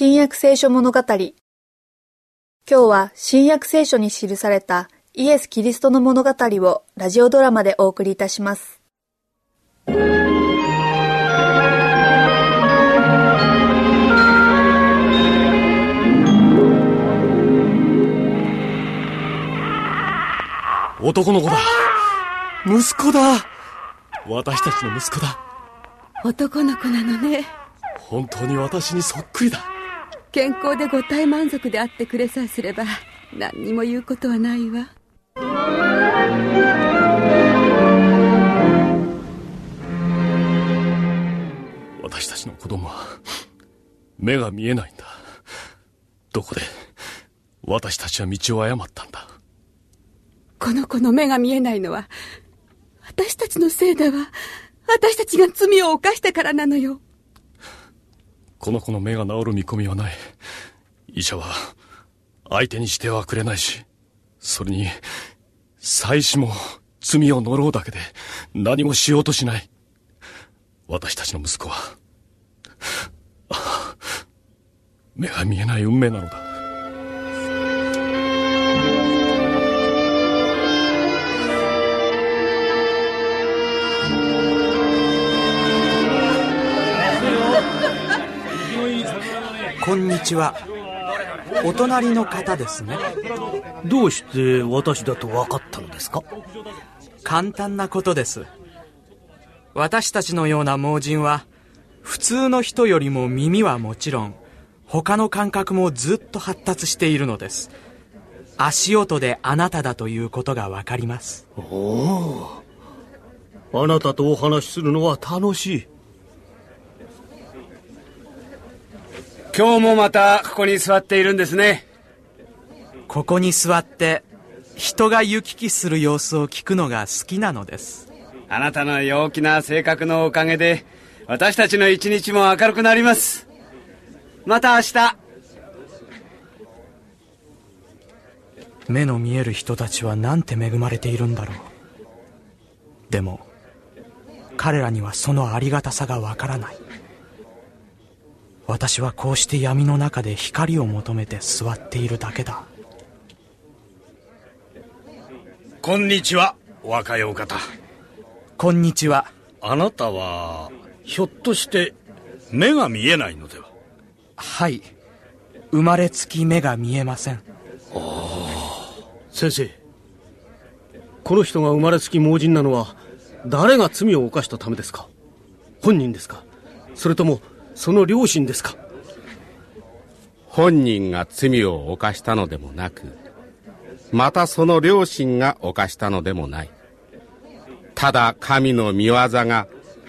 新約聖書物語。今日は新約聖書に記されたイエス・キリストの物語をラジオドラマでお送りいたします。男の子だ。息子だ。私たちの息子だ。男の子なのね。本当に私にそっくりだ。健康でご体満足であってくれさえすれば何にも言うことはないわ。私たちの子供は目が見えないんだ。どこで私たちは道を誤ったんだ。この子の目が見えないのは私たちのせいだわ。私たちが罪を犯したからなのよ。この子の目が治る見込みはない。医者は相手にしてはくれないし、それに妻子も罪を呪うだけで何もしようとしない。私たちの息子は目が見えない運命なのだ。こんにちは。お隣の方ですね。どうして私だと分かったのですか？簡単なことです。私たちのような盲人は、普通の人よりも耳はもちろん、他の感覚もずっと発達しているのです。足音であなただということが分かります。おお、あなたとお話しするのは楽しい。今日もまたここに座っているんですね。ここに座って人が行き来する様子を聞くのが好きなのです。あなたの陽気な性格のおかげで私たちの一日も明るくなります。また明日。目の見える人たちはなんて恵まれているんだろう。でも彼らにはそのありがたさがわからない。私はこうして闇の中で光を求めて座っているだけだ。こんにちは、若いお方。こんにちは。あなたはひょっとして目が見えないのでは？はい、生まれつき目が見えません。ああ、先生、この人が生まれつき盲人なのは誰が罪を犯したためですか？本人ですか？それともその両親ですか？本人が罪を犯したのでもなく、またその両親が犯したのでもない。ただ神の御業が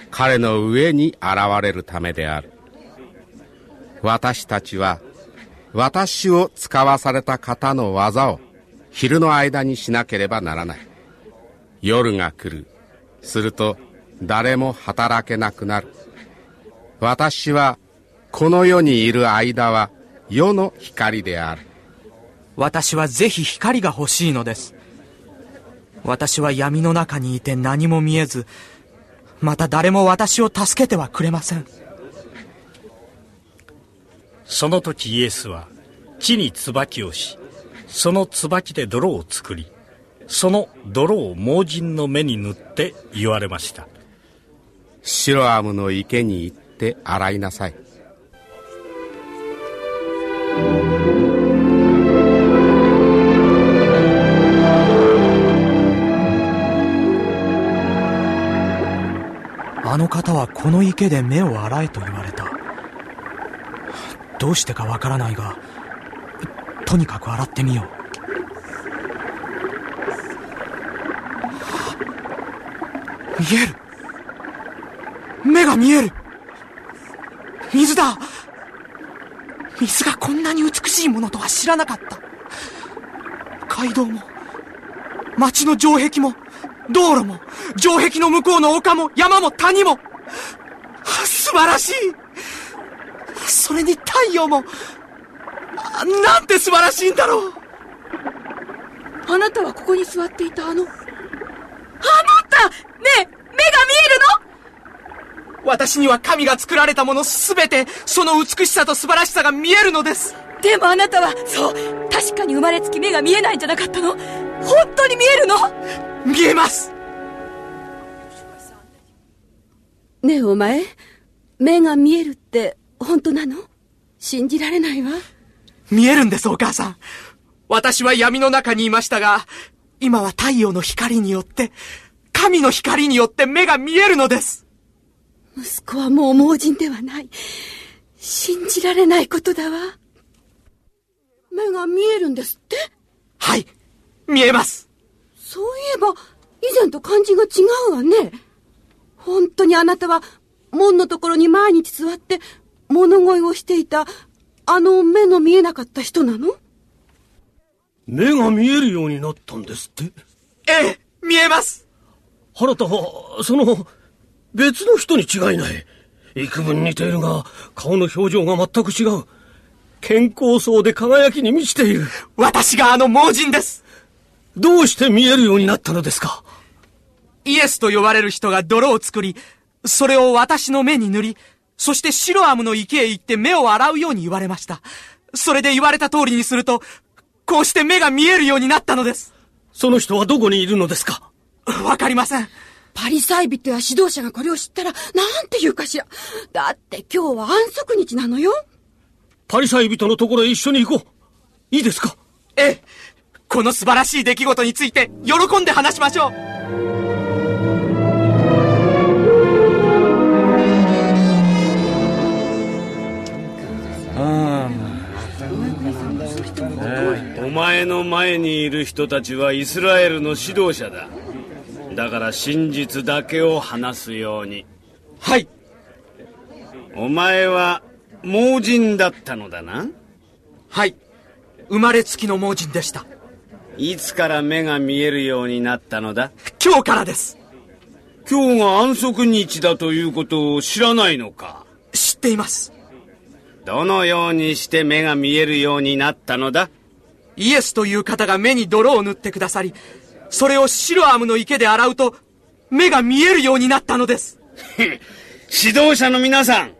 彼の上に現れるためである。私たちは私を使わされた方の技を昼の間にしなければならない。夜が来る。すると誰も働けなくなる。私はこの世にいる間は世の光である。私はぜひ光が欲しいのです。私は闇の中にいて何も見えず、また誰も私を助けてはくれません。その時イエスは地に椿をし、その椿で泥を作り、その泥を盲人の目に塗って言われました。シロアムの池に行って洗いなさい。あの方はこの池で目を洗えと言われた。どうしてかわからないが、とにかく洗ってみよう。見える。目が見える。水だ。水がこんなに美しいものとは知らなかった。街道も町の城壁も道路も城壁の向こうの丘も山も谷も素晴らしい。それに太陽もなんて素晴らしいんだろう。あなたはここに座っていたあのたねえ、目が見えるの？私には神が作られたものすべて、その美しさと素晴らしさが見えるのです。でもあなたは、そう、確かに生まれつき目が見えないんじゃなかったの？本当に見えるの？見えます。ねえお前、目が見えるって本当なの？信じられないわ。見えるんです、お母さん。私は闇の中にいましたが、今は太陽の光によって、神の光によって目が見えるのです。息子はもう盲人ではない。信じられないことだわ。目が見えるんですって？はい、見えます。そういえば以前と感じが違うわね。本当にあなたは門のところに毎日座って物乞いをしていた、あの目の見えなかった人なの？目が見えるようになったんですって？ええ、見えます。原田はその別の人に違いない。幾分似ているが顔の表情が全く違う。健康そうで輝きに満ちている。私があの盲人です。どうして見えるようになったのですか？イエスと呼ばれる人が泥を作り、それを私の目に塗り、そしてシロアムの池へ行って目を洗うように言われました。それで言われた通りにすると、こうして目が見えるようになったのです。その人はどこにいるのですか？わかりません。パリサイ人や指導者がこれを知ったらなんて言うかしら。だって今日は安息日なのよ。パリサイ人のところへ一緒に行こう。いいですか？ええ、この素晴らしい出来事について喜んで話しましょう。お前の前にいる人たちはイスラエルの指導者だ。だから真実だけを話すように。はい。お前は盲人だったのだな。はい、生まれつきの盲人でした。いつから目が見えるようになったのだ？今日からです。今日が安息日だということを知らないのか？知っています。どのようにして目が見えるようになったのだ？イエスという方が目に泥を塗ってくださり、それをシロアムの池で洗うと目が見えるようになったのです。指導者の皆さん、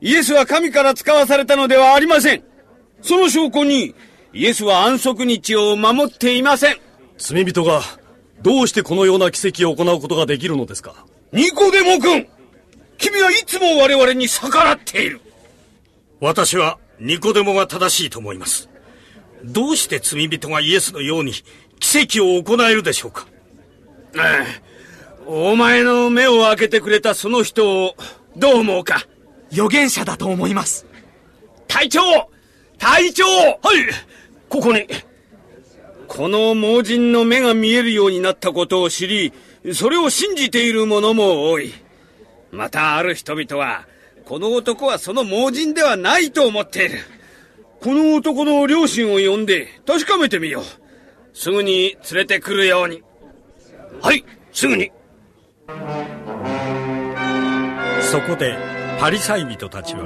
イエスは神から使わされたのではありません。その証拠に、イエスは安息日を守っていません。罪人がどうしてこのような奇跡を行うことができるのですか？ニコデモ君、君はいつも我々に逆らっている。私はニコデモが正しいと思います。どうして罪人がイエスのように奇跡を行えるでしょうか？お前の目を開けてくれたその人をどう思うか？預言者だと思います。隊長、隊長。はい、ここに。この盲人の目が見えるようになったことを知り、それを信じている者も多い。またある人々は、この男はその盲人ではないと思っている。この男の両親を呼んで確かめてみよう。すぐに連れてくるように。はい、すぐに。そこでパリサイ人たちは、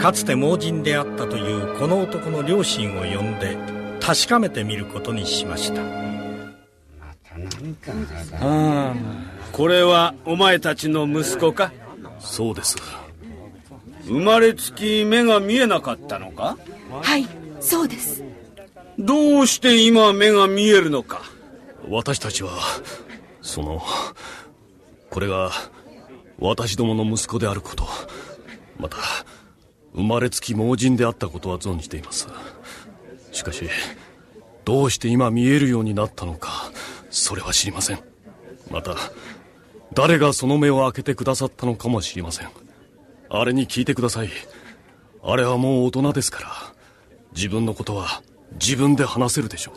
かつて盲人であったというこの男の両親を呼んで確かめてみることにしました。これはお前たちの息子か？そうです。生まれつき目が見えなかったのか？はい、そうです。どうして今目が見えるのか？私たちは、これが私どもの息子であること、また生まれつき盲人であったことは存じています。しかしどうして今見えるようになったのか、それは知りません。また誰がその目を開けてくださったのかも知りません。あれに聞いてください。あれはもう大人ですから、自分のことは自分で話せるでしょ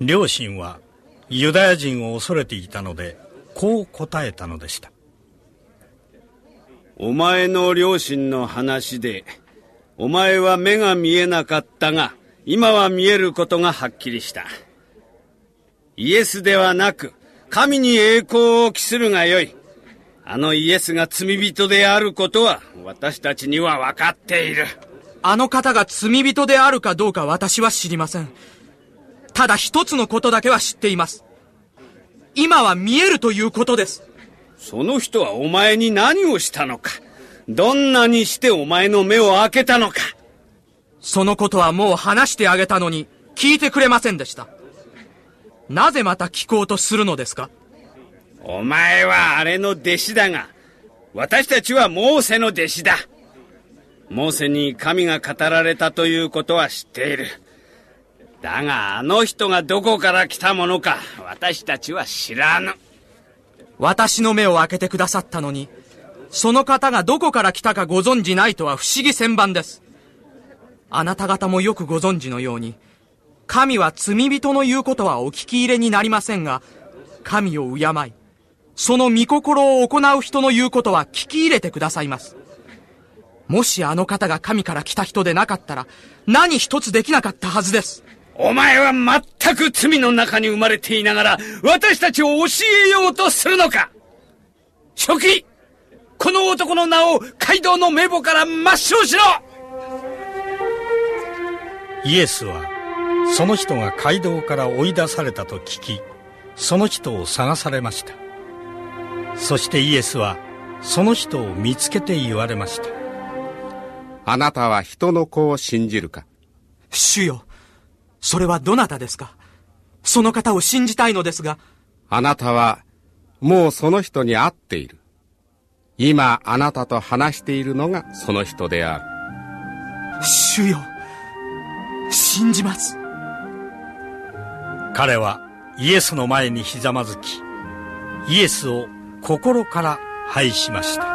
う。両親はユダヤ人を恐れていたので、こう答えたのでした。お前の両親の話で、お前は目が見えなかったが今は見えることがはっきりした。イエスではなく神に栄光を期するがよい。あのイエスが罪人であることは私たちには分かっている。あの方が罪人であるかどうか私は知りません。ただ一つのことだけは知っています。今は見えるということです。その人はお前に何をしたのか、どんなにしてお前の目を開けたのか。そのことはもう話してあげたのに聞いてくれませんでした。なぜまた聞こうとするのですか。お前はあれの弟子だが、私たちはモーセの弟子だ。モーセに神が語られたということは知っている。だがあの人がどこから来たものか私たちは知らぬ。私の目を開けてくださったのに、その方がどこから来たかご存じないとは不思議千万です。あなた方もよくご存知のように、神は罪人の言うことはお聞き入れになりませんが、神を敬い、その御心を行う人の言うことは聞き入れてくださいます。もしあの方が神から来た人でなかったら、何一つできなかったはずです。お前は全く罪の中に生まれていながら、私たちを教えようとするのか。書記、この男の名を街道の名簿から抹消しろ。イエスはその人が街道から追い出されたと聞き、その人を探されました。そしてイエスはその人を見つけて言われました。あなたは人の子を信じるか。主よ、それはどなたですか。その方を信じたいのですが。あなたはもうその人に会っている。今あなたと話しているのがその人である。主よ、信じます。彼はイエスの前にひざまずき、イエスを心から拝しました。